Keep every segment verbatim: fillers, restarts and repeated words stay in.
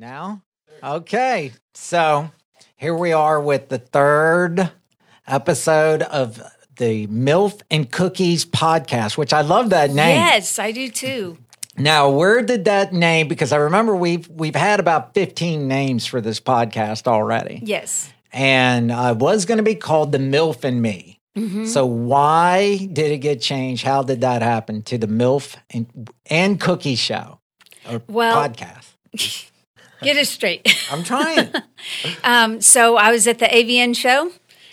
Now? Okay. So here we are with the third episode of the MILF and Cookies podcast, which I love that name. Yes, I do too. Now, where did that name, because I remember we've we've had about fifteen names for this podcast already. Yes. And I was going to be called the MILF and Me. Mm-hmm. So why did it get changed? How did that happen to the MILF and, and Cookie Show or well, podcast? Get it straight. I'm trying. um, so I was at the A V N show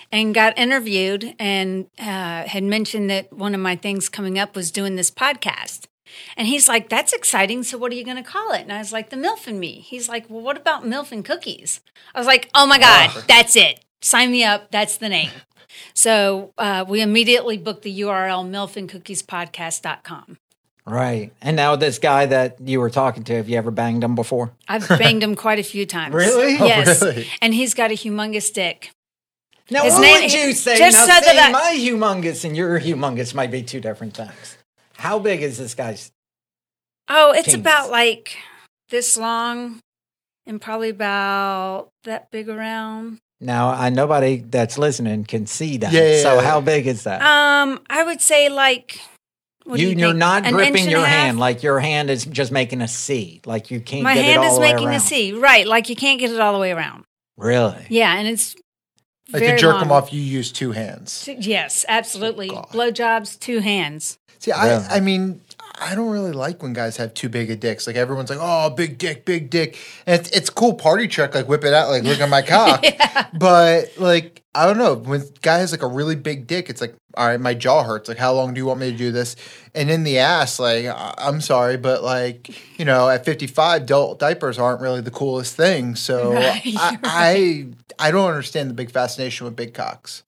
and got interviewed and uh, had mentioned that one of my things coming up was doing this podcast. And he's like, that's exciting. So what are you going to call it? And I was like, the MILF and Me. He's like, well, what about MILF and Cookies? I was like, oh, my God, oh. That's it. Sign me up. That's the name. So uh, we immediately booked the U R L, milf and cookies podcast dot com. Right. And now this guy that you were talking to, have you ever banged him before? I've banged him quite a few times. Really? Yes. Oh, really? And he's got a humongous dick. Now, His what name, would you say? Just now, so saying that I, my humongous and your humongous might be two different things. How big is this guy's? Oh, it's penis? About like this long and probably about that big around. Now, I nobody that's listening can see that. Yeah, so yeah. How big is that? Um, I would say like what you, do you you're think? Not an gripping your hand, like your hand is just making a C. Like you can't My get it all the way around. My hand is making a C, right? Like you can't get it all the way around. Really? Yeah, and it's like very to jerk long. Them off. You use two hands. Two, yes, absolutely. Oh, blowjobs, two hands. See, yeah. I, I mean, I don't really like when guys have too big of dicks. Like, everyone's like, oh, big dick, big dick. And it's, it's cool party trick, like, whip it out, like, look at my cock. Yeah. But, like, I don't know. When a guy has, like, a really big dick, it's like, all right, my jaw hurts. Like, how long do you want me to do this? And in the ass, like, I'm sorry, but, like, you know, at fifty-five, adult diapers aren't really the coolest thing. So right, I, right. I I don't understand the big fascination with big cocks.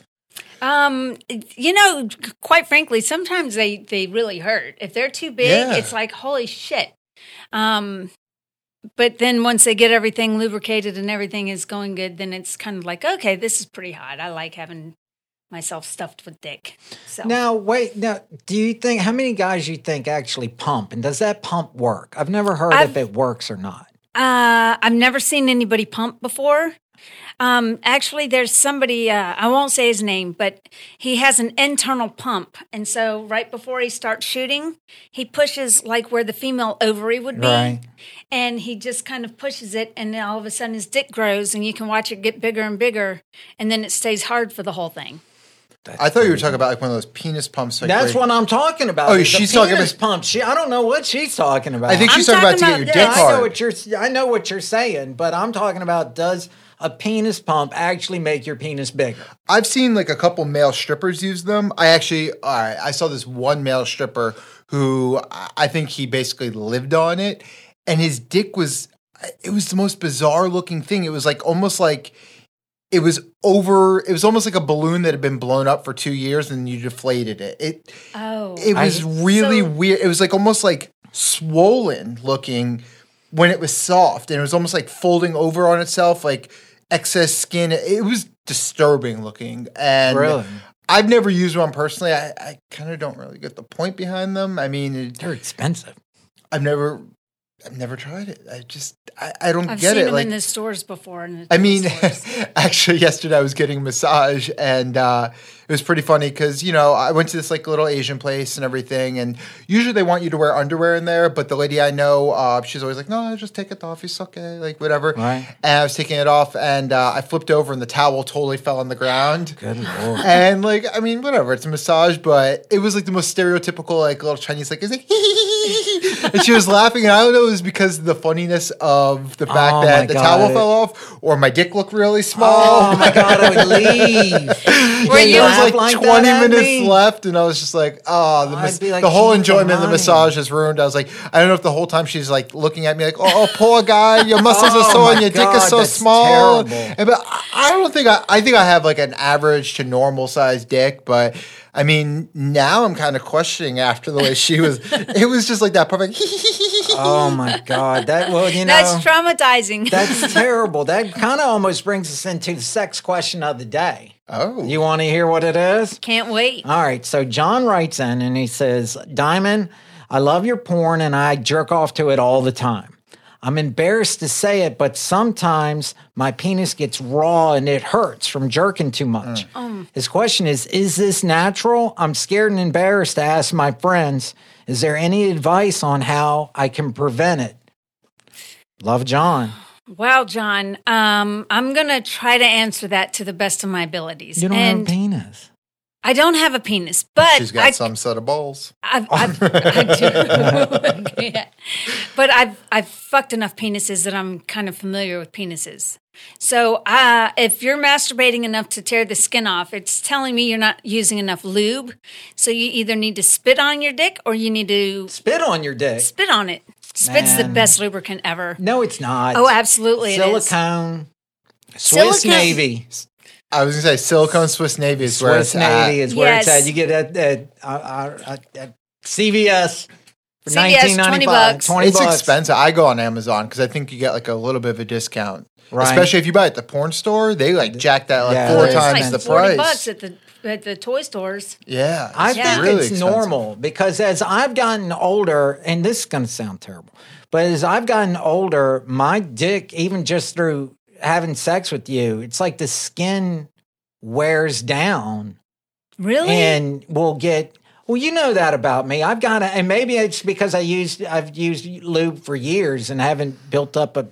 Um, you know, quite frankly, sometimes they, they really hurt. If they're too big, yeah. It's like, holy shit. Um, but then once they get everything lubricated and everything is going good, then it's kind of like, okay, this is pretty hot. I like having myself stuffed with dick. So. Now, wait, now, do you think, how many guys you think actually pump? And does that pump work? I've never heard I've, if it works or not. Uh, I've never seen anybody pump before. Um, actually, there's somebody, uh, I won't say his name, but he has an internal pump. And so right before he starts shooting, he pushes like where the female ovary would be. Right. And he just kind of pushes it. And then all of a sudden his dick grows and you can watch it get bigger and bigger. And then it stays hard for the whole thing. That's I thought you were talking about like one of those penis pumps. Like That's right. What I'm talking about. Oh, she's talking about pumps. She, I don't know what she's talking about. I think she's talking, talking about, about to get your dick hard. I know what you're, I know what you're saying, but I'm talking about does a penis pump actually make your penis bigger? I've seen like a couple male strippers use them. I actually, all right, I saw this one male stripper who I think he basically lived on it, and his dick was, it was the most bizarre looking thing. It was like almost like. It was over. It was almost like a balloon that had been blown up for two years, and you deflated it. It, oh, it was I, really so, weird. It was like almost like swollen looking when it was soft, and it was almost like folding over on itself, like excess skin. It was disturbing looking, and really? I've never used one personally. I, I kind of don't really get the point behind them. I mean, it, they're expensive. I've never. I've never tried it. I just, I, I don't I've get it. I've seen them like, in the stores before. In the I mean, actually yesterday I was getting a massage and uh, it was pretty funny because, you know, I went to this like little Asian place and everything. And usually they want you to wear underwear in there. But the lady I know, uh, she's always like, no, just take it off. It's okay. Like whatever. Right. And I was taking it off and uh, I flipped over and the towel totally fell on the ground. Good Lord. And like, I mean, whatever. It's a massage, but it was like the most stereotypical like little Chinese like, is it and she was laughing and I don't know it was because of the funniness of the fact oh that the God. Towel fell off or my dick looked really small. Oh my God, I would leave. There was like, like twenty minutes me? Left and I was just like, oh, the, mis- like, the whole enjoyment of the massage is ruined. I was like, I don't know if the whole time she's like looking at me like, oh, oh poor guy, your muscles oh are sore and your God, dick is so small. Terrible. And but I don't think I, I think I have like an average to normal sized dick, but I mean, now I'm kind of questioning after the way she was. It was just like that perfect. Oh my God, that well, you know, that's traumatizing. That's terrible. That kind of almost brings us into the sex question of the day. Oh, you want to hear what it is? Can't wait. All right, so John writes in and he says, "Diamond, I love your porn and I jerk off to it all the time. I'm embarrassed to say it, but sometimes my penis gets raw and it hurts from jerking too much. Mm. Um. His question is, is this natural? I'm scared and embarrassed to ask my friends. Is there any advice on how I can prevent it? Love, John. Wow, John. Um, I'm going to try to answer that to the best of my abilities. You don't and- have a penis. I don't have a penis, but she's got I, some set of balls. I've, I've, I do, yeah. But I've I've fucked enough penises that I'm kind of familiar with penises. So uh, if you're masturbating enough to tear the skin off, it's telling me you're not using enough lube. So you either need to spit on your dick or you need to spit on your dick. Spit on it. Spit's Man. the best lubricant ever. No, it's not. Oh, absolutely, silicone. It is. Swiss silicone. Navy. I was going to say, silicone Swiss Navy is Swiss where it's Navy at. Swiss Navy is where yes. it's at. You get at, at, at, at, at C V S for nineteen ninety-five. twenty bucks. twenty it's bucks. Expensive. I go on Amazon because I think you get like a little bit of a discount. Right. Especially if you buy at the porn store. They like jack that like yeah. four it's times like the price. forty bucks at the, at the toy stores. Yeah. I yeah. think really it's expensive. normal because as I've gotten older, and this is going to sound terrible, but as I've gotten older, my dick, even just through having sex with you, it's like the skin wears down. Really? And we'll get, well, you know that about me. I've got, a, and maybe it's because I used, I've used lube for years and haven't built up a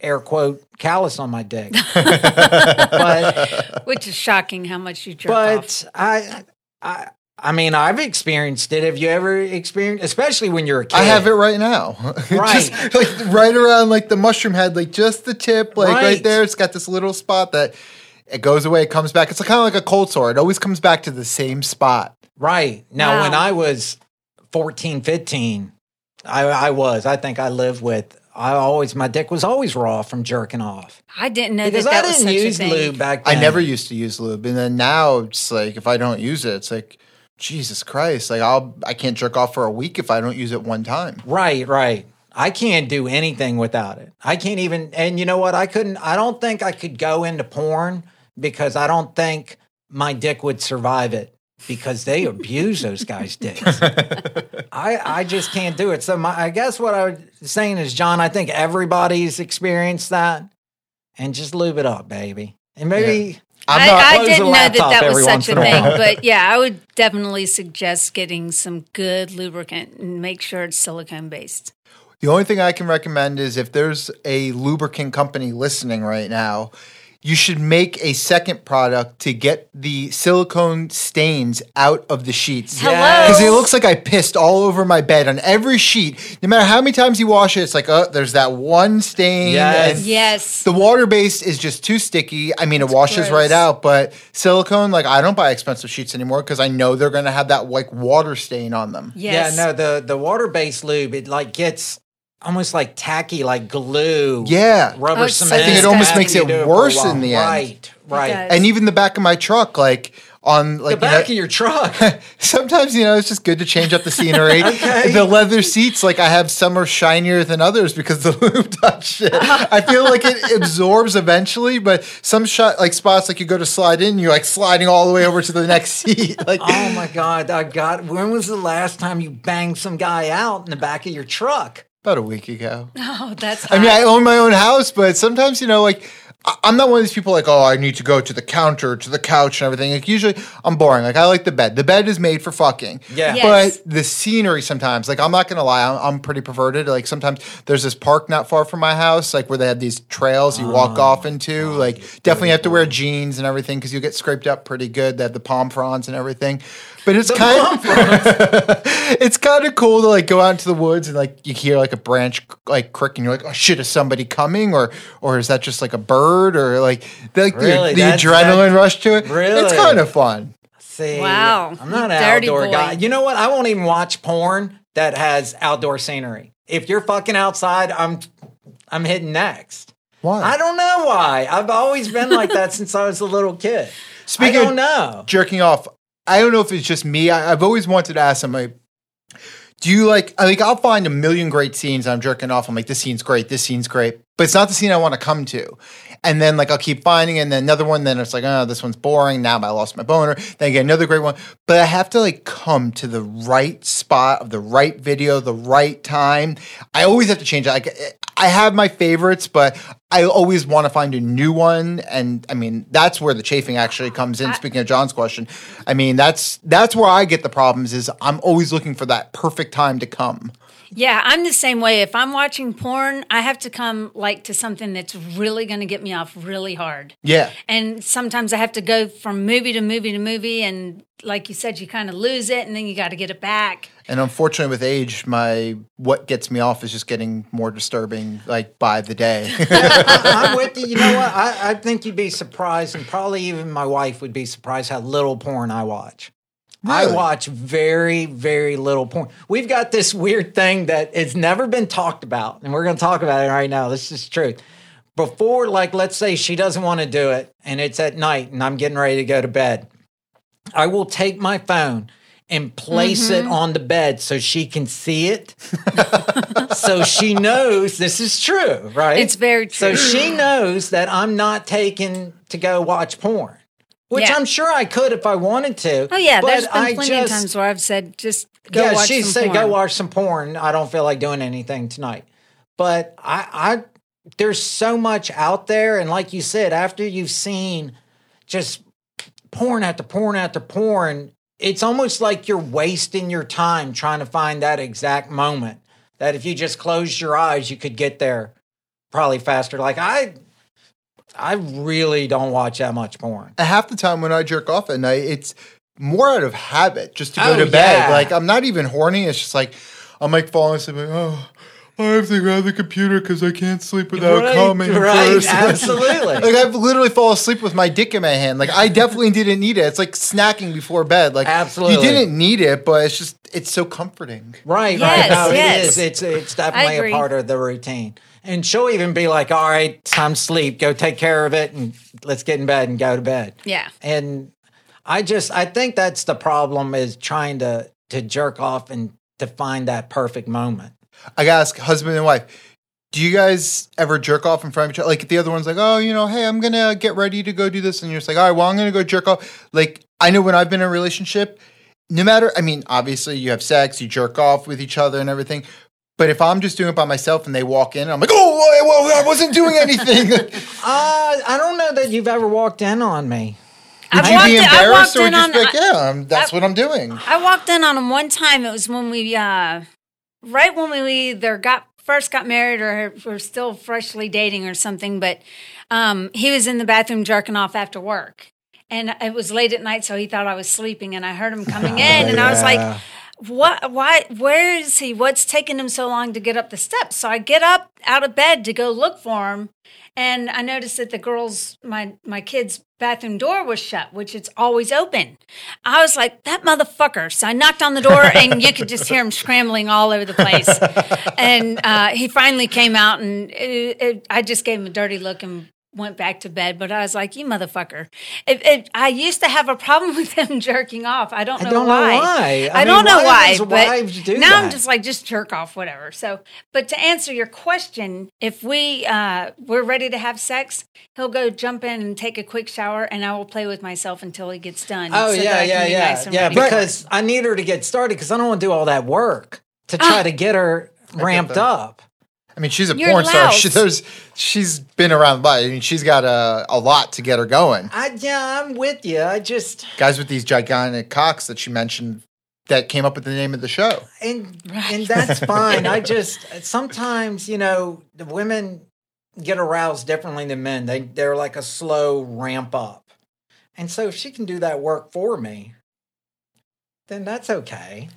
air quote callus on my dick. but, Which is shocking how much you jerk but off. But I, I, I mean, I've experienced it. Have you ever experienced, especially when you're a kid? I have it right now. Right. Just, like, right around, like, the mushroom head, like, just the tip, like, right, right there. It's got this little spot that it goes away, it comes back. It's kind of like a cold sore. It always comes back to the same spot. Right. Now, wow. when I was fourteen, fifteen, I, I was. I think I lived with, I always, my dick was always raw from jerking off. I didn't know because that, that was such a thing. Because I didn't use lube back then. I never used to use lube. And then now, it's like, if I don't use it, it's like, Jesus Christ, like I'll, I can't jerk off for a week if I don't use it one time. Right, right. I can't do anything without it. I can't even, and you know what? I couldn't, I don't think I could go into porn because I don't think my dick would survive it because they abuse those guys' dicks. I, I just can't do it. So my, I guess what I was saying is, John, I think everybody's experienced that and just lube it up, baby. And maybe... Yeah. I'm not, I, I didn't know that that was such a thing, but yeah, I would definitely suggest getting some good lubricant and make sure it's silicone-based. The only thing I can recommend is if there's a lubricant company listening right now, you should make a second product to get the silicone stains out of the sheets. Hello? Because it looks like I pissed all over my bed on every sheet. No matter how many times you wash it, it's like, oh, there's that one stain. Yes. And yes. The water base is just too sticky. I mean, That's it washes gross. right out, but silicone, like, I don't buy expensive sheets anymore because I know they're going to have that, like, water stain on them. Yes. Yeah, no, the, the water-based lube, it, like, gets... almost like tacky, like glue. Yeah. Rubber oh, cement. I think it almost makes it worse in the end. Right, right. And even the back of my truck, like on like the back you know, of your truck. Sometimes, you know, it's just good to change up the scenery. Okay. The leather seats, like I have some are shinier than others because the lube touched it. I feel like it absorbs eventually, but some shot like spots like you go to slide in, you're like sliding all the way over to the next seat. Like, oh my God, I got when was the last time you banged some guy out in the back of your truck? About a week ago. Oh, that's hot. I mean, I own my own house, but sometimes, you know, like, I'm not one of these people like, oh, I need to go to the counter, to the couch and everything. Like, usually I'm boring. Like, I like the bed. The bed is made for fucking. Yeah. Yes. But the scenery sometimes, like, I'm not going to lie, I'm, I'm pretty perverted. Like, sometimes there's this park not far from my house, like, where they have these trails you oh, walk off into. God, like, definitely have to wear jeans and everything because you get scraped up pretty good. They have the palm fronds and everything. But it's the kind of it's kind of cool to like go out into the woods and like you hear like a branch like crick and you're like, oh shit, is somebody coming or or is that just like a bird or like the, like, really? the, the adrenaline that, rush to it? Really, it's kind of fun. See, wow, I'm not an Dirty outdoor boy. guy. You know what? I won't even watch porn that has outdoor scenery. If you're fucking outside, I'm I'm hitting next. Why? I don't know why. I've always been like that since I was a little kid. Speaking I don't of know. jerking off. I don't know if it's just me. I, I've always wanted to ask somebody, do you like, I like, I'll find a million great scenes I'm jerking off. I'm like, this scene's great. This scene's great. But it's not the scene I want to come to. And then like, I'll keep finding it, and then another one. Then it's like, oh, this one's boring. Now I lost my boner. Then I get another great one. But I have to like come to the right spot of the right video, the right time. I always have to change it. Like, I have my favorites, but I always want to find a new one. And I mean, that's where the chafing actually comes in. I, Speaking of John's question, I mean, that's that's where I get the problems is I'm always looking for that perfect time to come. Yeah, I'm the same way. If I'm watching porn, I have to come like to something that's really going to get me off really hard. Yeah. And sometimes I have to go from movie to movie to movie. And like you said, you kind of lose it and then you got to get it back. And unfortunately with age, my what gets me off is just getting more disturbing like by the day. I'm with you. You know what? I, I think you'd be surprised, and probably even my wife would be surprised how little porn I watch. Really? I watch very, very little porn. We've got this weird thing that it's never been talked about, and we're going to talk about it right now. This is the truth. Before, like, let's say she doesn't want to do it, and it's at night, and I'm getting ready to go to bed. I will take my phone and place mm-hmm. it on the bed so she can see it. So she knows this is true, right? It's very true. So she knows that I'm not taking to go watch porn. Which yeah. I'm sure I could if I wanted to. Oh, yeah. But there's been I plenty just, of times where I've said, just go yeah, watch some said, porn. Yeah, she said, go watch some porn. I don't feel like doing anything tonight. But I, I, there's so much out there. And like you said, after you've seen just porn after porn after porn, it's almost like you're wasting your time trying to find that exact moment. That if you just closed your eyes, you could get there probably faster. Like I... I really don't watch that much porn. Half the time when I jerk off at night, it's more out of habit just to go oh, to bed. Yeah. Like, I'm not even horny. It's just like, I'm like falling asleep. Like, oh, I have to grab the computer because I can't sleep without right, coming right, first. Absolutely. Like, I've literally fallen asleep with my dick in my hand. Like, I definitely didn't need it. It's like snacking before bed. Like, absolutely. You didn't need it, but it's just, it's so comforting. Right. Yes, right. No, yes. It is. It's, it's definitely a part of the routine. And she'll even be like, all right, time to sleep. Go take care of it and let's get in bed and go to bed. Yeah. And I just, I think that's the problem is trying to, to jerk off and to find that perfect moment. I got to ask husband and wife, do you guys ever jerk off in front of each other? Like the other one's like, oh, you know, hey, I'm going to get ready to go do this. And you're just like, all right, well, I'm going to go jerk off. Like I know when I've been in a relationship, no matter, I mean, obviously you have sex, you jerk off with each other and everything. But if I'm just doing it by myself and they walk in, I'm like, oh, well, I wasn't doing anything. uh, I don't know that you've ever walked in on me. Would I you be embarrassed in, or would you just be like, yeah, I'm, that's I, what I'm doing? I walked in on them one time. It was when we, uh, right when we either got first got married or were still freshly dating or something. But um, he was in the bathroom jerking off after work. And it was late at night, so he thought I was sleeping. And I heard him coming in, yeah. and I was like... What? Why? Where is he? What's taking him so long to get up the steps? So I get up out of bed to go look for him, and I noticed that the girls, my my kids' bathroom door was shut, which it's always open. I was like, that motherfucker! So I knocked on the door, and you could just hear him scrambling all over the place. And uh, he finally came out, and it, it, I just gave him a dirty look and went back to bed, but I was like, you motherfucker. It, it, I used to have a problem with him jerking off. I don't know why. I don't why. know why. I, I mean, don't know why, why but now that? I'm just like, just jerk off, whatever. So, but to answer your question, if we, uh, we're ready to have sex, he'll go jump in and take a quick shower, and I will play with myself until he gets done. Oh, so yeah, yeah, be yeah. Nice yeah, because I need her to get started because I don't want to do all that work to try uh, to get her ramped up. I mean, she's a You're porn loud. star. She, there's, she's been around the lot. I mean, she's got a, a lot to get her going. I, yeah, I'm with you. I just... Guys with these gigantic cocks that she mentioned that came up with the name of the show. And, right. and that's fine. I just... Sometimes, you know, the women get aroused differently than men. They, they're like a slow ramp up. And so if she can do that work for me, then that's okay.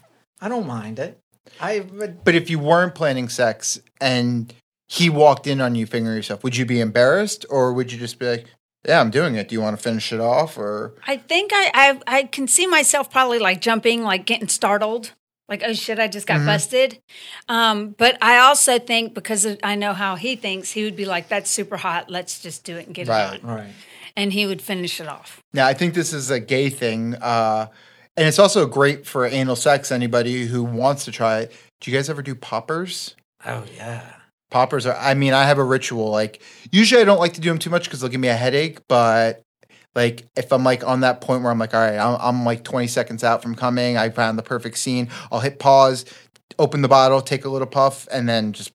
I don't mind it. I, but, but if you weren't planning sex and he walked in on you fingering yourself, would you be embarrassed or would you just be like, yeah, I'm doing it. Do you want to finish it off? Or I think I, I, I can see myself probably like jumping, like getting startled. Like, oh, shit, I just got mm-hmm. busted. Um, but I also think because of, I know how he thinks, he would be like, that's super hot. Let's just do it and get right, it on. Right. And he would finish it off. Now, I think this is a gay thing. Uh And it's also great for anal sex, anybody who wants to try it. Do you guys ever do poppers? Oh, yeah. Poppers are, I mean, I have a ritual. Like, usually I don't like to do them too much because they'll give me a headache. But, like, if I'm, like, on that point where I'm like, all right, I'm, I'm like twenty seconds out from coming. I found the perfect scene. I'll hit pause, open the bottle, take a little puff, and then just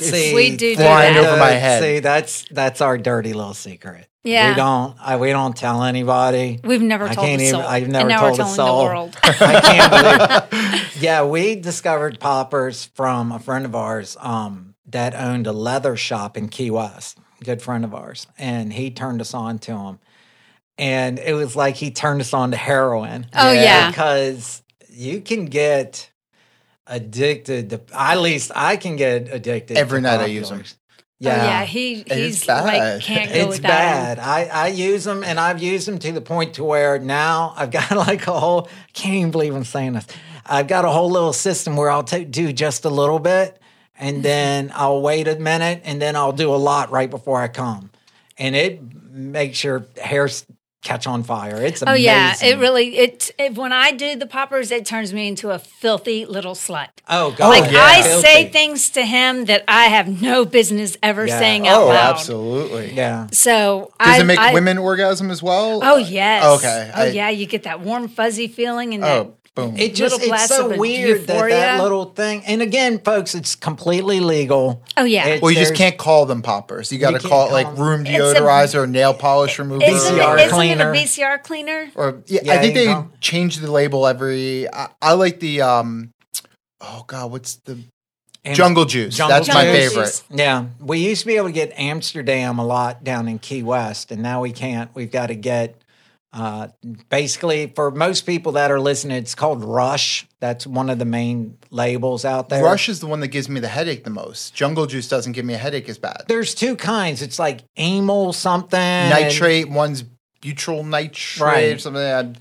see we do flying do that. over my head. See, that's that's our dirty little secret. Yeah, we don't. I, we don't tell anybody. We've never I told can't a soul. Even, I've never and now told we're telling a soul. The world. I can't believe. Yeah, we discovered poppers from a friend of ours um, that owned a leather shop in Key West. Good friend of ours, and he turned us on to them. And it was like he turned us on to heroin. Oh yeah, yeah. Because you can get addicted to. At least I can get addicted every to night. Populars. I use them. Yeah, oh, yeah. He he's like can't go it's bad. Him. I I use them, and I've used them to the point to where now I've got like a whole. I can't even believe I'm saying this. I've got a whole little system where I'll t- do just a little bit, and then I'll wait a minute, and then I'll do a lot right before I come, and it makes your hair catch on fire. It's amazing. Oh yeah, it really it, it. When I do the poppers, it turns me into a filthy little slut. Oh god, like yeah. I filthy. say things to him that I have no business ever yeah. saying out oh, loud. Oh, absolutely, yeah. So does I, it make I, women orgasm as well? Oh yes. Uh, okay. Oh I, yeah, you get that warm fuzzy feeling and oh boom. It just it's so weird that, that little thing. And again, folks, it's completely legal. Oh yeah. It's, well, you just can't call them poppers. You got to call it like room deodorizer, a, nail polish remover, V C R cleaner. Isn't it a V C R cleaner? Or yeah, yeah I think they know. change the label every. I, I like the um. Oh God, what's the Am- Jungle Juice? Jungle That's Jungle my favorite. Juice. Yeah, we used to be able to get Amsterdam a lot down in Key West, and now we can't. We've got to get. Uh, basically, for most people that are listening, it's called Rush. That's one of the main labels out there. Rush is the one that gives me the headache the most. Jungle Juice doesn't give me a headache as bad. There's two kinds. It's like amyl something, nitrate. And- one's Butyl nitrate, right. or something. Like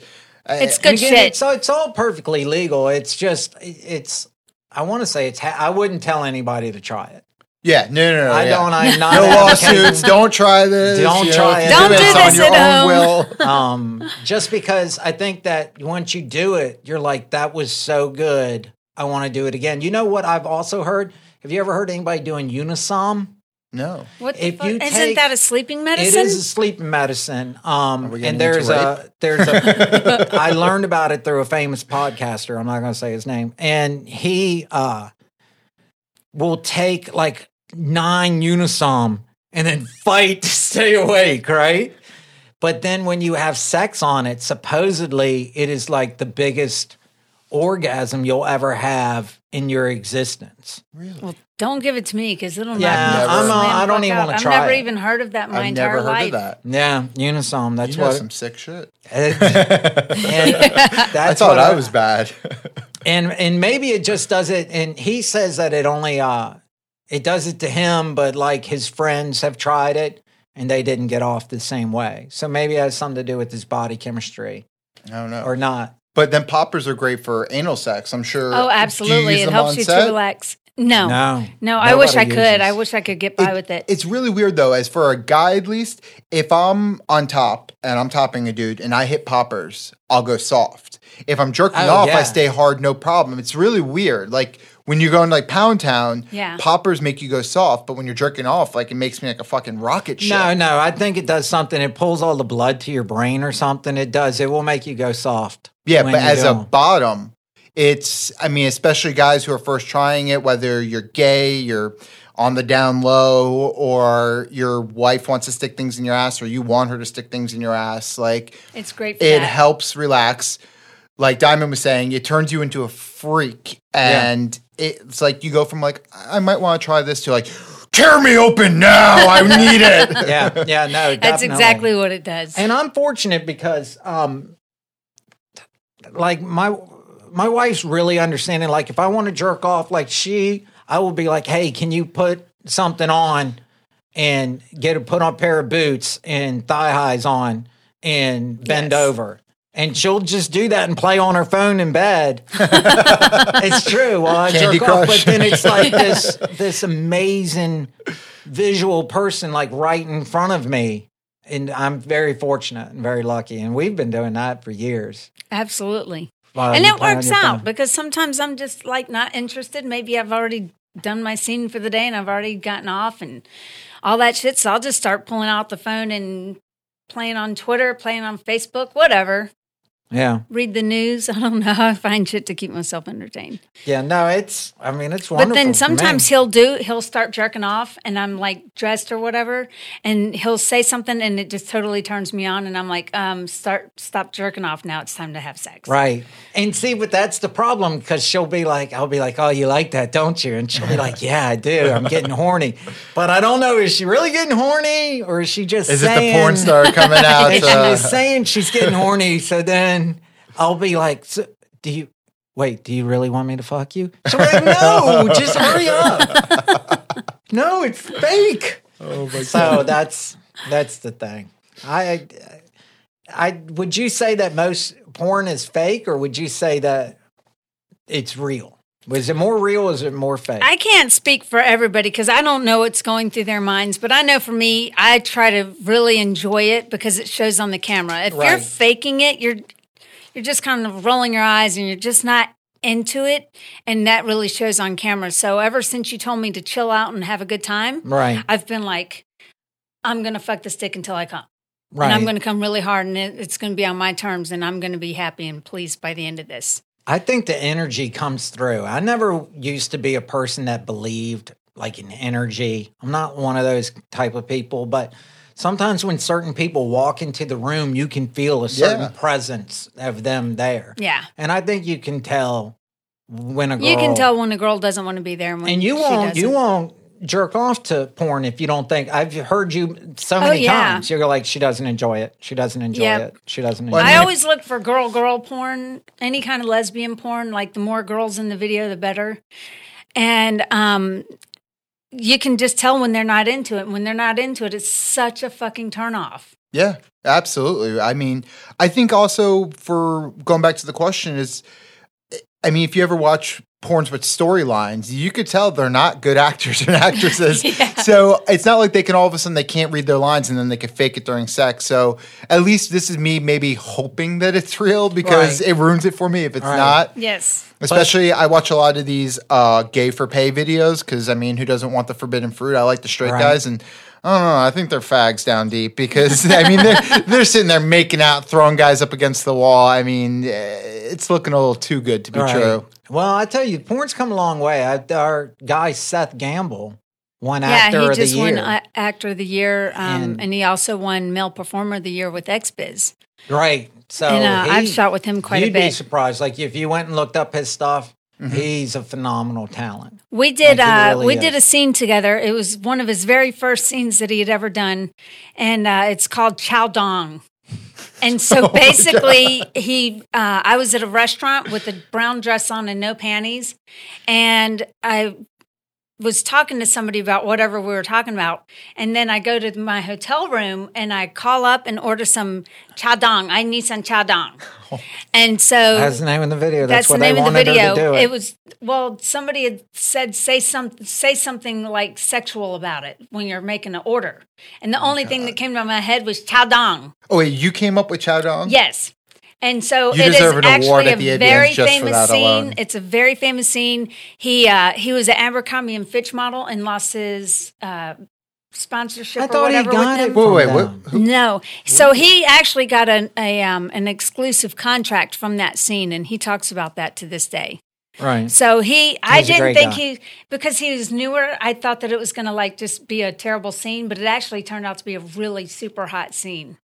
that. It's good again, shit. So it's, it's all perfectly legal. It's just, it's. I want to say it's. I wouldn't tell anybody to try it. Yeah, no, no, no. I yeah. don't. I'm not. No lawsuits. Don't try this. Don't you try know, it. Don't do, do it this on your own home. will. Um, just because I think that once you do it, you're like, that was so good. I want to do it again. You know what? I've also heard. Have you ever heard anybody doing Unisom? No. What the if fuck? You take, Isn't that a sleeping medicine? It is a sleeping medicine. Um, and there's a there's a. I learned about it through a famous podcaster. I'm not going to say his name, and he uh, will take like nine Unisom and then fight to stay awake, right? But then when you have sex on it, supposedly it is like the biggest orgasm you'll ever have in your existence. Really? Well, don't give it to me because it'll yeah, not. I'm a, I don't even want to try. I've never it. even heard of that my I've entire never heard life. Of that. Yeah, Unisom. That's you what know some sick shit. It, that's I thought I was bad. and and maybe it just does it. And he says that it only uh it does it to him, but like his friends have tried it and they didn't get off the same way. So maybe it has something to do with his body chemistry. I don't know or not. But then poppers are great for anal sex. I'm sure. Oh, absolutely! It helps you set? to relax. No, no, no I wish I could. Uses. I wish I could get by it, with it. It's really weird though. As for a guy, at least, if I'm on top and I'm topping a dude and I hit poppers, I'll go soft. If I'm jerking oh, off, yeah. I stay hard, no problem. It's really weird. Like when you're going like Pound Town, yeah. poppers make you go soft, but when you're jerking off, like it makes me like a fucking rocket ship. No, no, I think it does something. It pulls all the blood to your brain or something. It does. It will make you go soft. Yeah, but as don't. a bottom. It's, I mean, especially guys who are first trying it, whether you're gay, you're on the down low, or your wife wants to stick things in your ass, or you want her to stick things in your ass. Like, it's great for it that. helps relax. Like Diamond was saying, it turns you into a freak. And yeah. it's like you go from, like, I might want to try this to, like, tear me open now. I need it. Yeah, yeah, no, definitely. That's exactly what it does. And I'm fortunate because, um, like, my. My wife's really understanding. Like, if I want to jerk off, like she, I will be like, "Hey, can you put something on and get a put on a pair of boots and thigh highs on and bend yes. over?" And she'll just do that and play on her phone in bed. It's true. Well, I Candy jerk Crush. off, but then it's like this this amazing visual person like right in front of me. And I'm very fortunate and very lucky. And we've been doing that for years. Absolutely. Wow, and it works out because sometimes I'm just like not interested. Maybe I've already done my scene for the day and I've already gotten off and all that shit. So I'll just start pulling out the phone and playing on Twitter, playing on Facebook, whatever. Yeah. Read the news. I don't know. I find shit to keep myself entertained. Yeah, no, it's, I mean, it's wonderful. But then sometimes he'll do, he'll start jerking off and I'm like dressed or whatever and he'll say something and it just totally turns me on and I'm like, um, start, stop jerking off. Now it's time to have sex. Right. And see, but that's the problem because she'll be like, I'll be like, oh, you like that, don't you? And she'll be like, yeah, I do. I'm getting horny. But I don't know, is she really getting horny or is she just is saying. Is it the porn star coming out? She's uh... saying she's getting horny. So then. I'll be like, so, do you, wait, do you really want me to fuck you? So like, no, just hurry up. No, it's fake. Oh my God. So that's, that's the thing. I, I, would you say that most porn is fake or would you say that it's real? Was it more real or is it more fake? I can't speak for everybody because I don't know what's going through their minds. But I know for me, I try to really enjoy it because it shows on the camera. If right. you're faking it, you're you're just kind of rolling your eyes and you're just not into it. And that really shows on camera. So ever since you told me to chill out and have a good time, right. I've been like, I'm going to fuck this dick until I come. Right. And I'm going to come really hard and it, it's going to be on my terms and I'm going to be happy and pleased by the end of this. I think the energy comes through. I never used to be a person that believed like in energy. I'm not one of those type of people, but sometimes when certain people walk into the room, you can feel a certain yeah. presence of them there. Yeah. And I think you can tell when a girl You can tell when a girl doesn't want to be there and when And you she won't doesn't. you won't jerk off to porn if you don't think. I've heard you so many oh, yeah. times. You're like, she doesn't enjoy it. She doesn't enjoy yep. it. She doesn't enjoy I it. I always look for girl, girl porn, any kind of lesbian porn. Like the more girls in the video, the better. And um, you can just tell when they're not into it. And when they're not into it, it's such a fucking turnoff. Yeah, absolutely. I mean, I think also for going back to the question is, I mean, if you ever watch porns with storylines, you could tell they're not good actors and actresses. yeah. So it's not like they can all of a sudden they can't read their lines and then they can fake it during sex. So at least this is me maybe hoping that it's real because right. it ruins it for me if it's right. not. Yes. Especially but, I watch a lot of these uh, gay for pay videos because, I mean, who doesn't want the forbidden fruit? I like the straight right. guys and I don't know. I think they're fags down deep because, I mean, they're, they're sitting there making out, throwing guys up against the wall. I mean, it's looking a little too good to be right. true. Well, I tell you, porn's come a long way. I, our guy Seth Gamble won yeah, Actor of the Year. Yeah, he just won Actor of the Year, um, and, and he also won Male Performer of the Year with X-Biz. Right. So and, uh, he, I've shot with him quite a bit. You'd be surprised. Like, if you went and looked up his stuff, mm-hmm. he's a phenomenal talent. We did like, uh, really we is. did a scene together. It was one of his very first scenes that he had ever done, and uh, it's called Chow Dong. And so oh basically, he, uh, I was at a restaurant with a brown dress on and no panties. And I was talking to somebody about whatever we were talking about. And then I go to my hotel room and I call up and order some chow dong. I need some chow dong. And so that's the name of the video. That's, that's what the name they of the video. To do it. It was, well, somebody had said, say something, say something like sexual about it when you're making an order. And the oh only God. thing that came to my head was chow dong. Oh, wait, you came up with chow dong? Yes. And so you it is actually a very famous scene. Alone. It's a very famous scene. He uh, he was an Abercrombie and Fitch model and lost his uh, sponsorship. I thought or whatever he got with it. Wait, wait, wait, who? No. So he actually got an a, um, an exclusive contract from that scene, and he talks about that to this day. Right. So he, He's I didn't think guy. he, because he was newer, I thought that it was going to like just be a terrible scene, but it actually turned out to be a really super hot scene.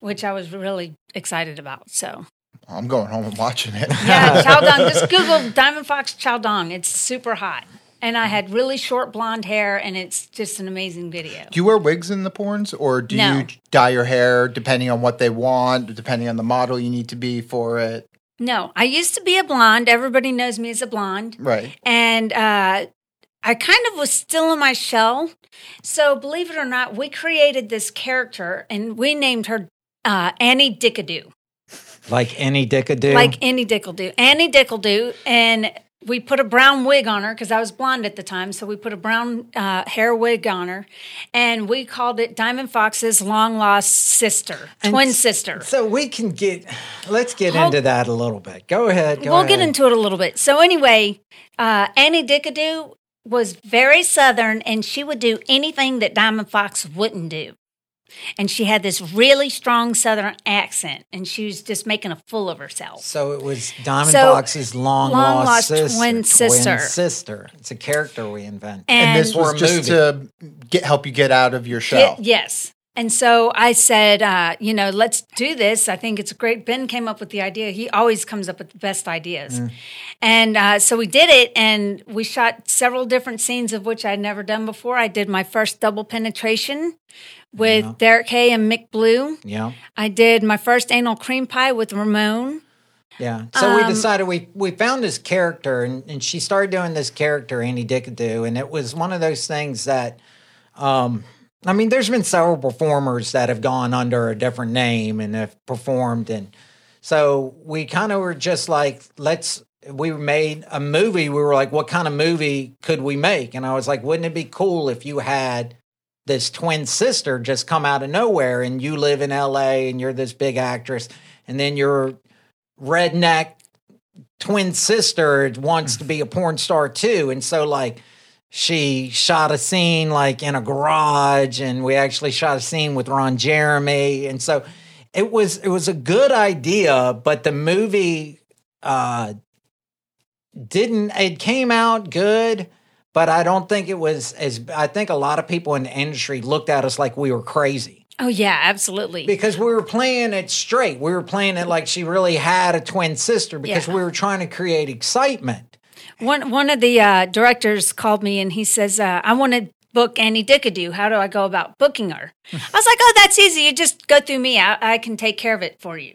Which I was really excited about. So I'm going home and watching it. Yeah, Chow Dong. Just Google Diamond Fox Chow Dong. It's super hot. And I had really short blonde hair, and it's just an amazing video. Do you wear wigs in the porns, or do no. you dye your hair depending on what they want, depending on the model you need to be for it? No, I used to be a blonde. Everybody knows me as a blonde. Right. And uh, I kind of was still in my shell. So believe it or not, we created this character, and we named her Uh, Annie Dickadoo. Like Annie Dickadoo? Like Annie Dickadoo. Annie Dickadoo. And we put a brown wig on her because I was blonde at the time. So we put a brown uh, hair wig on her. And we called it Diamond Fox's long lost sister, and twin sister. So we can get, let's get I'll, into that a little bit. Go ahead. Go we'll ahead. get into it a little bit. So anyway, uh, Annie Dickadoo was very Southern and she would do anything that Diamond Fox wouldn't do. And she had this really strong Southern accent, and she was just making a fool of herself. So it was Diamondback's Box's long-lost long sister, twin sister. Twin sister. It's a character we invented. And, and this was just movie. to get, help you get out of your shell. It, yes. And so I said, uh, you know, let's do this. I think it's great. Ben came up with the idea. He always comes up with the best ideas. Mm. And uh, so we did it, and we shot several different scenes of which I'd never done before. I did my first double penetration with yeah. Derek Hay and Mick Blue. Yeah. I did my first anal cream pie with Ramon. Yeah. So um, we decided we, we found this character, and, and she started doing this character, Annie Dickadoo, and it was one of those things that um, – I mean, there's been several performers that have gone under a different name and have performed. And so we kind of were just like, let's, we made a movie. We were like, what kind of movie could we make? And I was like, wouldn't it be cool if you had this twin sister just come out of nowhere and you live in L A and you're this big actress and then your redneck twin sister wants to be a porn star too. And so like, she shot a scene like in a garage, and we actually shot a scene with Ron Jeremy. And so it was it was a good idea, but the movie uh, didn't it came out good, but I don't think it was as I think a lot of people in the industry looked at us like we were crazy. Oh, yeah, absolutely. Because we were playing it straight. We were playing it like she really had a twin sister because yeah. we were trying to create excitement. One one of the uh, directors called me and he says, uh, I want to book Annie Dickadoo. How do I go about booking her? I was like, oh, that's easy. You just go through me. I, I can take care of it for you.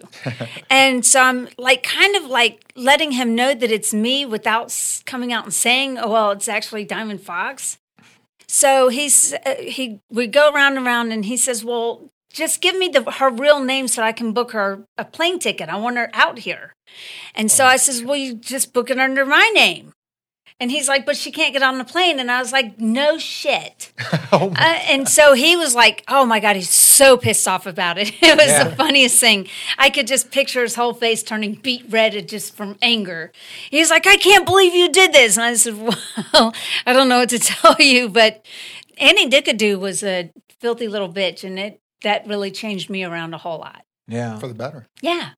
And so I'm like kind of like letting him know that it's me without coming out and saying, oh, well, it's actually Diamond Fox. So he's uh, he we go round and round and he says, well, just give me the her real name so I can book her a plane ticket. I want her out here. And oh, so I says, well, you just book it under my name. And he's like, but she can't get on the plane. And I was like, no shit. oh uh, and so he was like, oh, my God, he's so pissed off about it. It was yeah. the funniest thing. I could just picture his whole face turning beet red just from anger. He's like, I can't believe you did this. And I said, well, I don't know what to tell you. But Annie Dickadoo was a filthy little bitch, and it that really changed me around a whole lot. Yeah. For the better. Yeah.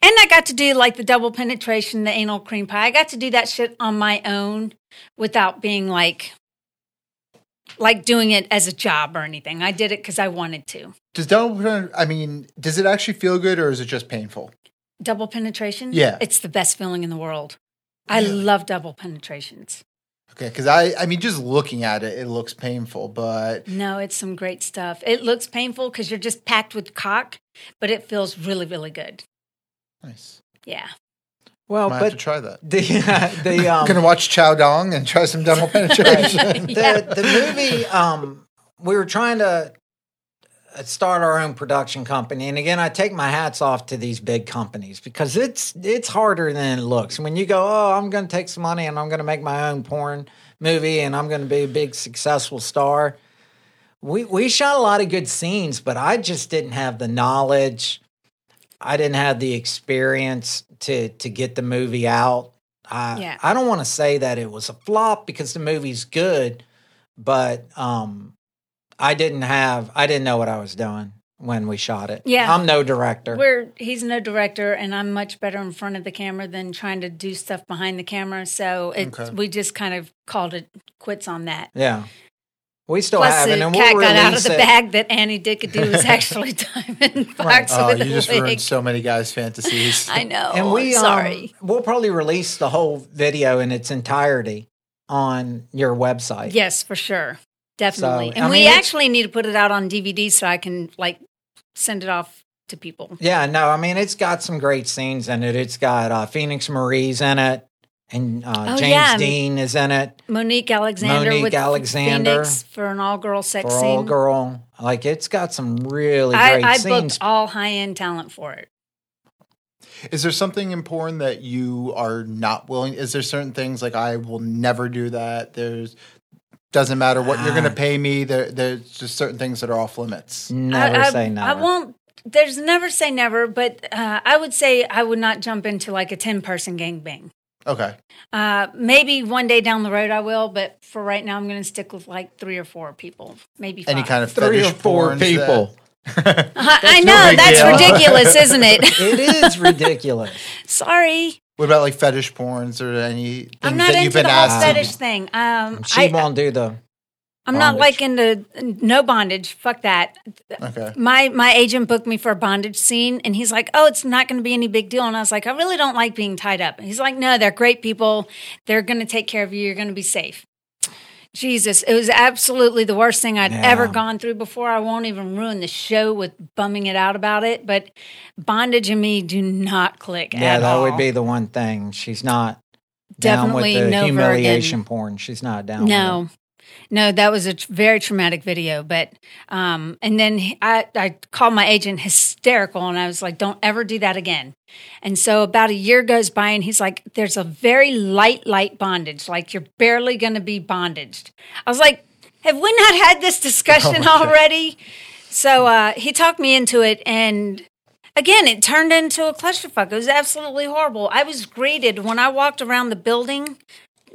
And I got to do like the double penetration, the anal cream pie. I got to do that shit on my own without being like, like doing it as a job or anything. I did it because I wanted to. Does double, I mean, does it actually feel good or is it just painful? Double penetration? Yeah. It's the best feeling in the world. I yeah. love double penetrations. Okay, because I, I mean, just looking at it, it looks painful, but... No, it's some great stuff. It looks painful because you're just packed with cock, but it feels really, really good. Nice. Yeah. Well, Might but... have to try that. The, uh, the, um, I'm going to watch Chow Dong and try some double penetration. yeah. the, the movie, um, we were trying to start our own production company. And again, I take my hats off to these big companies because it's it's harder than it looks. When you go, oh, I'm going to take some money and I'm going to make my own porn movie and I'm going to be a big successful star. We we shot a lot of good scenes, but I just didn't have the knowledge. I didn't have the experience to to get the movie out. I, yeah. I don't want to say that it was a flop because the movie's good, but um I didn't have, I didn't know what I was doing when we shot it. Yeah. I'm no director. We're, he's no director, and I'm much better in front of the camera than trying to do stuff behind the camera. So it, okay. we just kind of called it quits on that. Yeah. We still Plus haven't. And cat we'll got out of the it. bag that Annie Dickadoo was actually Diamond Fox. Oh, with you just wig. ruined so many guys' fantasies. I know. And we, I'm sorry. Um, we'll probably release the whole video in its entirety on your website. Yes, for sure. Definitely. So, and I mean, we actually need to put it out on D V D so I can, like, send it off to people. Yeah, no, I mean, it's got some great scenes in it. It's got uh, Phoenix Marie's in it, and uh, oh, James yeah. Dean is in it. Monique Alexander Monique with Alexander Phoenix for an all-girl sex for scene. all-girl. Like, it's got some really I, great I scenes. I booked all high-end talent for it. Is there something in porn that you are not willing? Is there certain things, like, I will never do that? There's... Doesn't matter what you're going to pay me. There, there's just certain things that are off limits. Never I, I, say never. I won't. There's never say never, but uh, I would say I would not jump into like a ten-person gangbang. Okay. Uh, maybe one day down the road I will, but for right now I'm going to stick with like three or four people, maybe five. Any kind of fetish porn. Three or four people. That- I know, that's ridiculous, isn't it? It is ridiculous. Sorry. What about like fetish porns or any things I'm not that into you've been the whole asked fetish to thing. Um, she I, won't do the. I'm bondage. Not like into no bondage. Fuck that. Okay. My my agent booked me for a bondage scene, and he's like, "Oh, it's not going to be any big deal." And I was like, "I really don't like being tied up." And he's like, "No, they're great people. They're going to take care of you. You're going to be safe." Jesus, it was absolutely the worst thing I'd yeah. ever gone through before. I won't even ruin the show with bumming it out about it, but bondage and me do not click yeah, at all. Yeah, that would be the one thing. She's not Definitely down with the no humiliation virgin. Porn. She's not down no. with it. No, that was a tr- very traumatic video. But um, and then I, I called my agent hysterical, and I was like, "Don't ever do that again." And so about a year goes by, and he's like, "There's a very light, light bondage. Like you're barely going to be bondaged." I was like, "Have we not had this discussion oh already?" God. So uh, he talked me into it, and again, it turned into a clusterfuck. It was absolutely horrible. I was greeted when I walked around the building.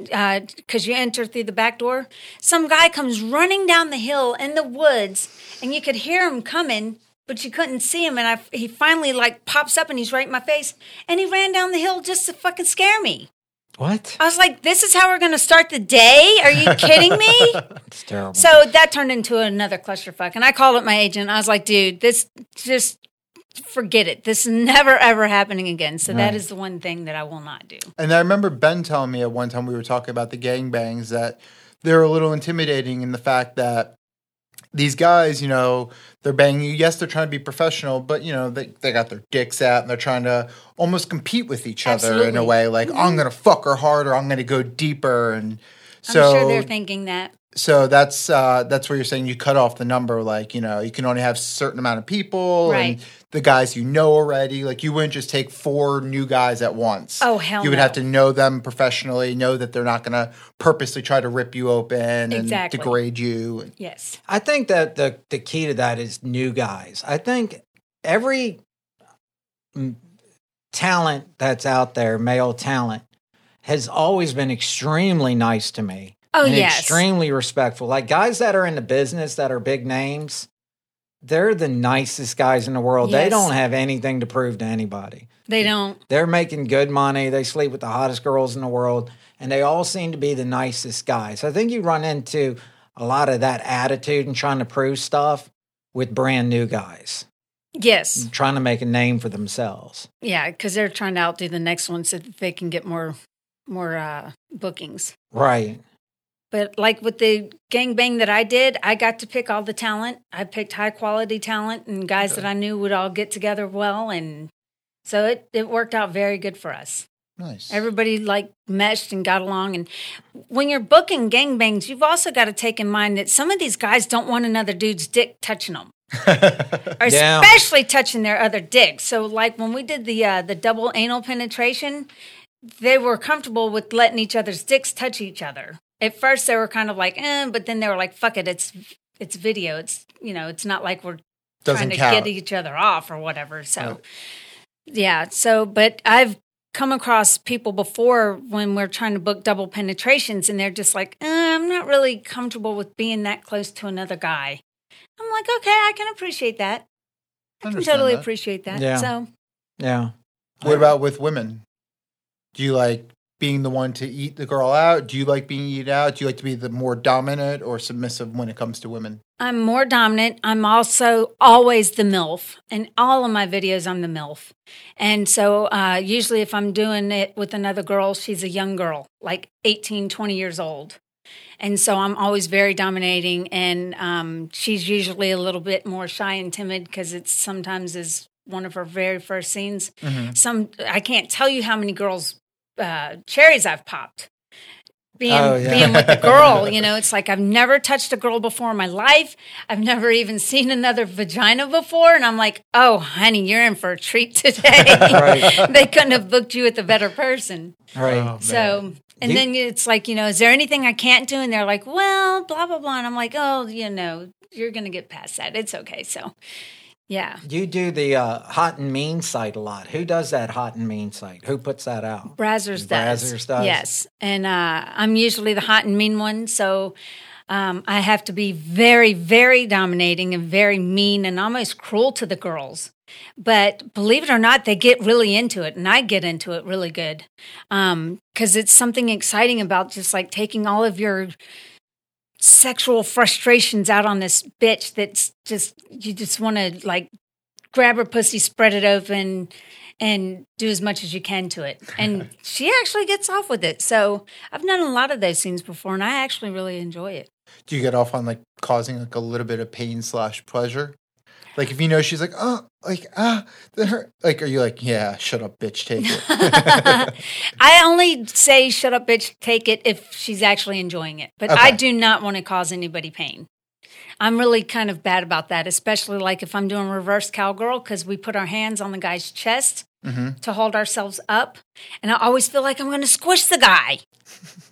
Because uh, you enter through the back door, some guy comes running down the hill in the woods, and you could hear him coming, but you couldn't see him. And I, he finally like pops up, and he's right in my face, and he ran down the hill just to fucking scare me. What? I was like, "This is how we're going to start the day? Are you kidding me?" It's terrible. So that turned into another clusterfuck, and I called up my agent. I was like, "Dude, this just." Forget it. This is never, ever happening again. So right. that is the one thing that I will not do. And I remember Ben telling me at one time we were talking about the gangbangs that they're a little intimidating in the fact that these guys, you know, they're banging you. Yes, they're trying to be professional, but, you know, they, they got their dicks out and they're trying to almost compete with each other Absolutely. In a way. Like, mm-hmm. I'm going to fuck her harder. I'm going to go deeper. And so I'm sure they're thinking that. So that's uh, that's where you're saying you cut off the number. Like, you know, you can only have a certain amount of people. Right. And the guys you know already. Like, you wouldn't just take four new guys at once. Oh, hell no. You would no. have to know them professionally, know that they're not going to purposely try to rip you open exactly. and degrade you. Yes. I think that the, the key to that is new guys. I think every talent that's out there, male talent, has always been extremely nice to me. Oh, and yes. extremely respectful. Like guys that are in the business that are big names, they're the nicest guys in the world. Yes. They don't have anything to prove to anybody. They don't. They're making good money. They sleep with the hottest girls in the world. And they all seem to be the nicest guys. I think you run into a lot of that attitude and trying to prove stuff with brand new guys. Yes. Trying to make a name for themselves. Yeah, because they're trying to outdo the next one so that they can get more, more uh, bookings. Right. But like with the gangbang that I did, I got to pick all the talent. I picked high-quality talent and guys okay. that I knew would all get together well. And so it, it worked out very good for us. Nice. Everybody like meshed and got along. And when you're booking gangbangs, you've also got to take in mind that some of these guys don't want another dude's dick touching them. Or especially touching their other dick. So like when we did the uh, the double anal penetration, they were comfortable with letting each other's dicks touch each other. At first, they were kind of like, eh, but then they were like, fuck it, it's it's video. It's, you know, it's not like we're Doesn't trying to count. Get each other off or whatever. So, right. yeah. So, but I've come across people before when we're trying to book double penetrations, and they're just like, eh, I'm not really comfortable with being that close to another guy. I'm like, okay, I can appreciate that. I, I can totally that. appreciate that. Yeah. So, yeah. What about with women? Do you like... being the one to eat the girl out? Do you like being eaten out? Do you like to be the more dominant or submissive when it comes to women? I'm more dominant. I'm also always the MILF. In all of my videos, I'm the MILF. And so uh, usually if I'm doing it with another girl, she's a young girl, like eighteen, twenty years old. And so I'm always very dominating. And um, she's usually a little bit more shy and timid because it's sometimes is one of her very first scenes. Mm-hmm. Some I can't tell you how many girls... Uh, cherries I've popped being oh, yeah. being with the girl, you know, it's like I've never touched a girl before in my life. I've never even seen another vagina before, and I'm like, oh honey, you're in for a treat today. Right. They couldn't have booked you with a better person. Right. Oh, so and you, then it's like, you know, is there anything I can't do? And they're like, well, blah blah blah, and I'm like, oh, you know, you're gonna get past that. It's okay. So yeah. You do the uh, hot and mean site a lot. Who does that hot and mean site? Who puts that out? Brazzers does. Brazzers does. Yes. And uh, I'm usually the hot and mean one. So Um, I have to be very, very dominating and very mean and almost cruel to the girls. But believe it or not, they get really into it, and I get into it really good because um, it's something exciting about just like taking all of your sexual frustrations out on this bitch that's just you just want to like grab her pussy, spread it open, and do as much as you can to it. And she actually gets off with it. So I've done a lot of those scenes before, and I actually really enjoy it. Do you get off on like causing like a little bit of pain slash pleasure? Like if you know she's like, oh, like, ah, that hurt. Like, are you like, yeah, shut up, bitch, take it? I only say shut up, bitch, take it if she's actually enjoying it. But okay. I do not want to cause anybody pain. I'm really kind of bad about that, especially like if I'm doing reverse cowgirl because we put our hands on the guy's chest mm-hmm. to hold ourselves up. And I always feel like I'm going to squish the guy.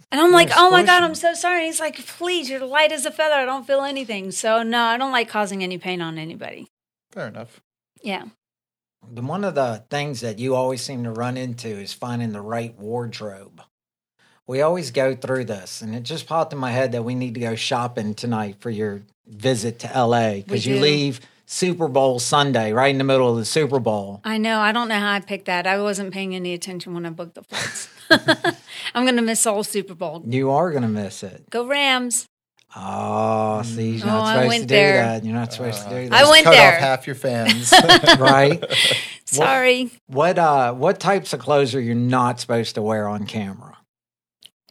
And I'm like, oh, my God, I'm so sorry. He's like, please, you're light as a feather. I don't feel anything. So, no, I don't like causing any pain on anybody. Fair enough. Yeah. But one of the things that you always seem to run into is finding the right wardrobe. We always go through this, and it just popped in my head that we need to go shopping tonight for your visit to L A because you leave Super Bowl Sunday, right in the middle of the Super Bowl. I know. I don't know how I picked that. I wasn't paying any attention when I booked the flights. I'm going to miss the whole Super Bowl. You are going to miss it. Go Rams. Oh, see, you're not oh, supposed I went to do there. that. You're not supposed uh, to do that. I went Cut there. Cut off half your fans. Right? Sorry. What, what, uh, what types of clothes are you not supposed to wear on camera?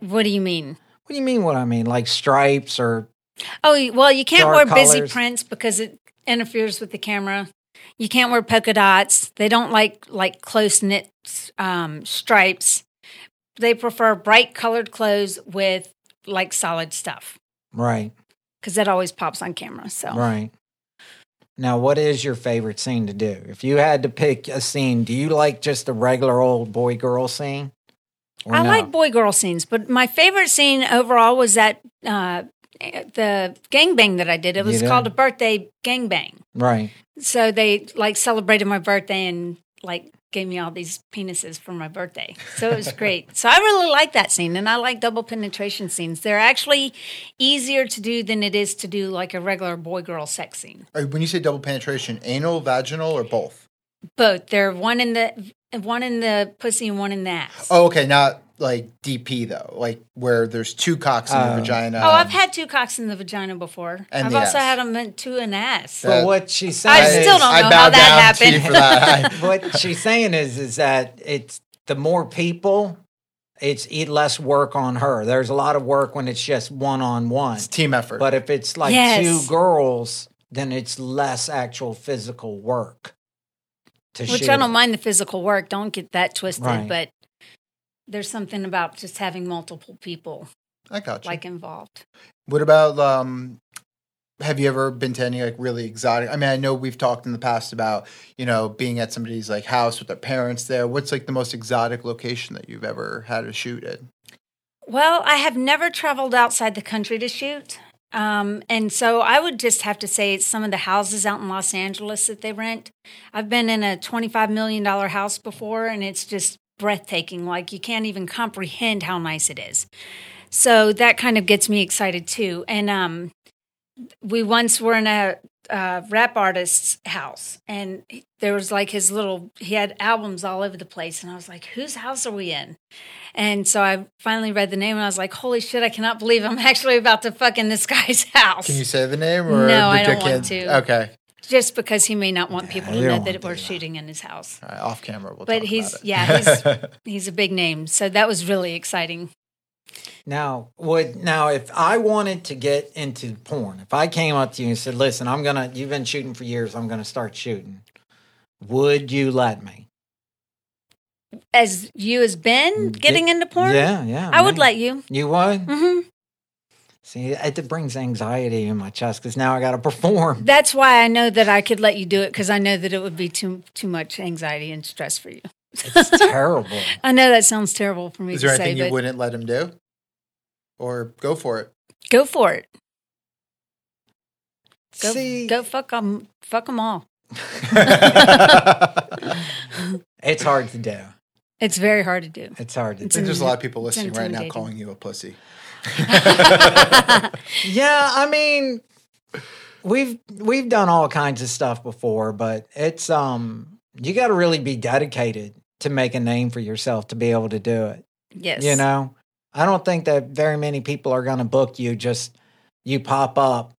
What do you mean? What do you mean what I mean? Like stripes or Oh, well, you can't wear colors. Busy prints because it interferes with the camera. You can't wear polka dots. They don't like like close-knit um, stripes. They prefer bright colored clothes with like solid stuff. Right. Because that always pops on camera. So Right. Now, what is your favorite scene to do? If you had to pick a scene, do you like just the regular old boy-girl scene? I no? like boy-girl scenes, but my favorite scene overall was that uh, the gangbang that I did. It was called a birthday gangbang. Right. So they, like, celebrated my birthday and, like, gave me all these penises for my birthday. So it was great. So I really like that scene, and I like double penetration scenes. They're actually easier to do than it is to do, like, a regular boy-girl sex scene. When you say double penetration, anal, vaginal, or both? Both. They're one in the... One in the pussy and one in the ass. Oh, okay. Not like D P, though, like where there's two cocks in um, the vagina. Oh, I've had two cocks in the vagina before. And I've also ass. had them in two in the ass. But so what she's saying I is, still don't know how that happened. That. What she's saying is, is that it's the more people, it's eat less work on her. There's a lot of work when it's just one-on-one. It's team effort. But if it's like yes. two girls, then it's less actual physical work. Which shoot. I don't mind the physical work. Don't get that twisted. Right. But there's something about just having multiple people I got you. like involved. What about, um, have you ever been to any like really exotic? I mean, I know we've talked in the past about, you know, being at somebody's like house with their parents there. What's like the most exotic location that you've ever had to shoot at? Well, I have never traveled outside the country to shoot. Um, and so I would just have to say it's some of the houses out in Los Angeles that they rent. I've been in a twenty-five million dollars house before, and it's just breathtaking. Like, you can't even comprehend how nice it is. So that kind of gets me excited, too. And um, we once were in a uh, rap artist's house, and there was, like, his little – he had albums all over the place. And I was like, whose house are we in? And so I finally read the name, and I was like, holy shit, I cannot believe I'm actually about to fuck in this guy's house. Can you say the name? Or no, I don't want to. Okay. Just because he may not want people yeah, to know that we're that. shooting in his house. All right, off camera, we'll but talk he's, about it. Yeah, he's, he's a big name. So that was really exciting. Now, would now if I wanted to get into porn, if I came up to you and said, listen, I'm going to, you've been shooting for years, I'm going to start shooting, would you let me? As you as Ben getting into porn? Yeah, yeah. I man. would let you. You would? Mm-hmm. See, it brings anxiety in my chest because now I got to perform. That's why I know that I could let you do it because I know that it would be too too much anxiety and stress for you. It's terrible. I know that sounds terrible for me to say. Is there anything you wouldn't let him do? Or go for it? Go for it. Go, See, go fuck them, fuck them all. It's hard to do. It's very hard to do. It's hard to do. There's a lot of people listening right now calling you a pussy. Yeah, I mean, we've we've done all kinds of stuff before, but it's um you got to really be dedicated to make a name for yourself to be able to do it. Yes. You know, I don't think that very many people are going to book you just you pop up.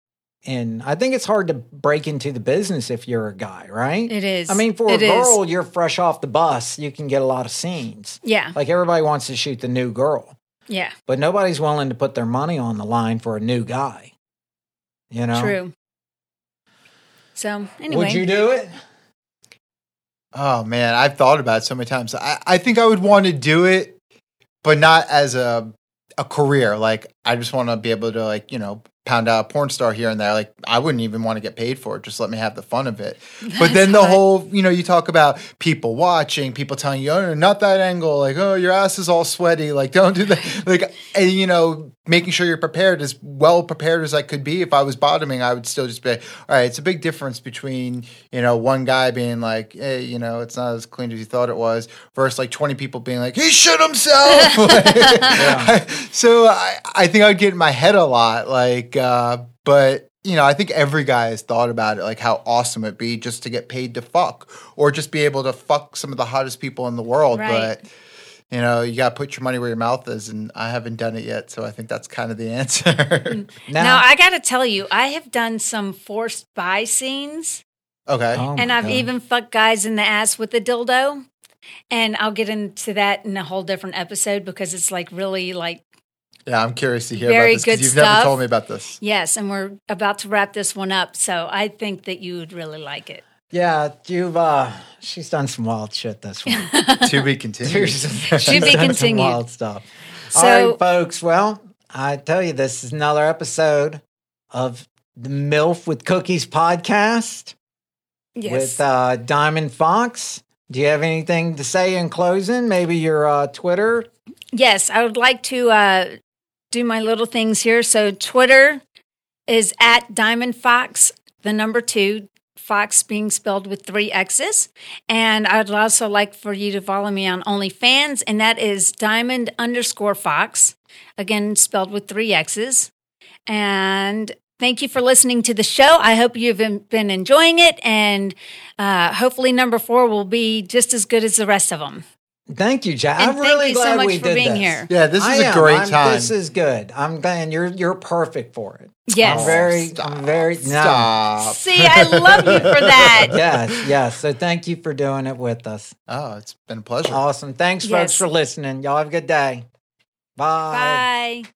And I think it's hard to break into the business if you're a guy, right? It is. I mean, for a girl, you're fresh off the bus. You can get a lot of scenes. Yeah. Like everybody wants to shoot the new girl. Yeah. But nobody's willing to put their money on the line for a new guy. You know? True. So, anyway. Would you do it? Oh, man. I've thought about it so many times. I, I think I would want to do it, but not as a a career. Like, I just want to be able to, like, you know, pound out a porn star here and there. Like, I wouldn't even want to get paid for it. Just let me have the fun of it. That's but then the hot. whole, you know, you talk about people watching, people telling you, oh, not that angle. Like, oh, your ass is all sweaty. Like, don't do that. Like, and, you know, making sure you're prepared, as well prepared as I could be. If I was bottoming, I would still just be like, all right, it's a big difference between, you know, one guy being like, hey, you know, it's not as clean as you thought it was, versus like twenty people being like, he shit himself. Like, yeah. So I, I think I would get in my head a lot. Like, Uh, but, you know, I think every guy has thought about it, like how awesome it'd be just to get paid to fuck or just be able to fuck some of the hottest people in the world. Right. But, you know, you got to put your money where your mouth is, and I haven't done it yet. So I think that's kind of the answer. now, now, I got to tell you, I have done some forced buy scenes. Okay. Oh, and I've God. even fucked guys in the ass with a dildo. And I'll get into that in a whole different episode because it's like really like. Yeah, I'm curious to hear Very about this because you've stuff. never told me about this. Yes, and we're about to wrap this one up, so I think that you would really like it. Yeah, you've uh, she's done some wild shit this week. To be continued. To be continued. Some wild stuff. So, all right, folks. Well, I tell you, this is another episode of the MILF with Cookies podcast. Yes. With uh, Diamond Fox. Do you have anything to say in closing? Maybe your uh, Twitter. Yes, I would like to. Uh, Do my little things here. So Twitter is at Diamond Fox, the number two, Fox being spelled with three X's. And I would also like for you to follow me on OnlyFans, and that is Diamond underscore Fox, again, spelled with three X's. And thank you for listening to the show. I hope you've been enjoying it, and uh, hopefully number four will be just as good as the rest of them. Thank you, Jack. And I'm really glad so much we for did being this. Here. Yeah, this is I a am. great I'm, time. This is good. I'm glad you're you're perfect for it. Yes. I'm very, Stop. I'm very. No. Stop. See, I love you for that. Yes, yes. So thank you for doing it with us. Oh, it's been a pleasure. Awesome. Thanks, yes. folks, for listening. Y'all have a good day. Bye. Bye.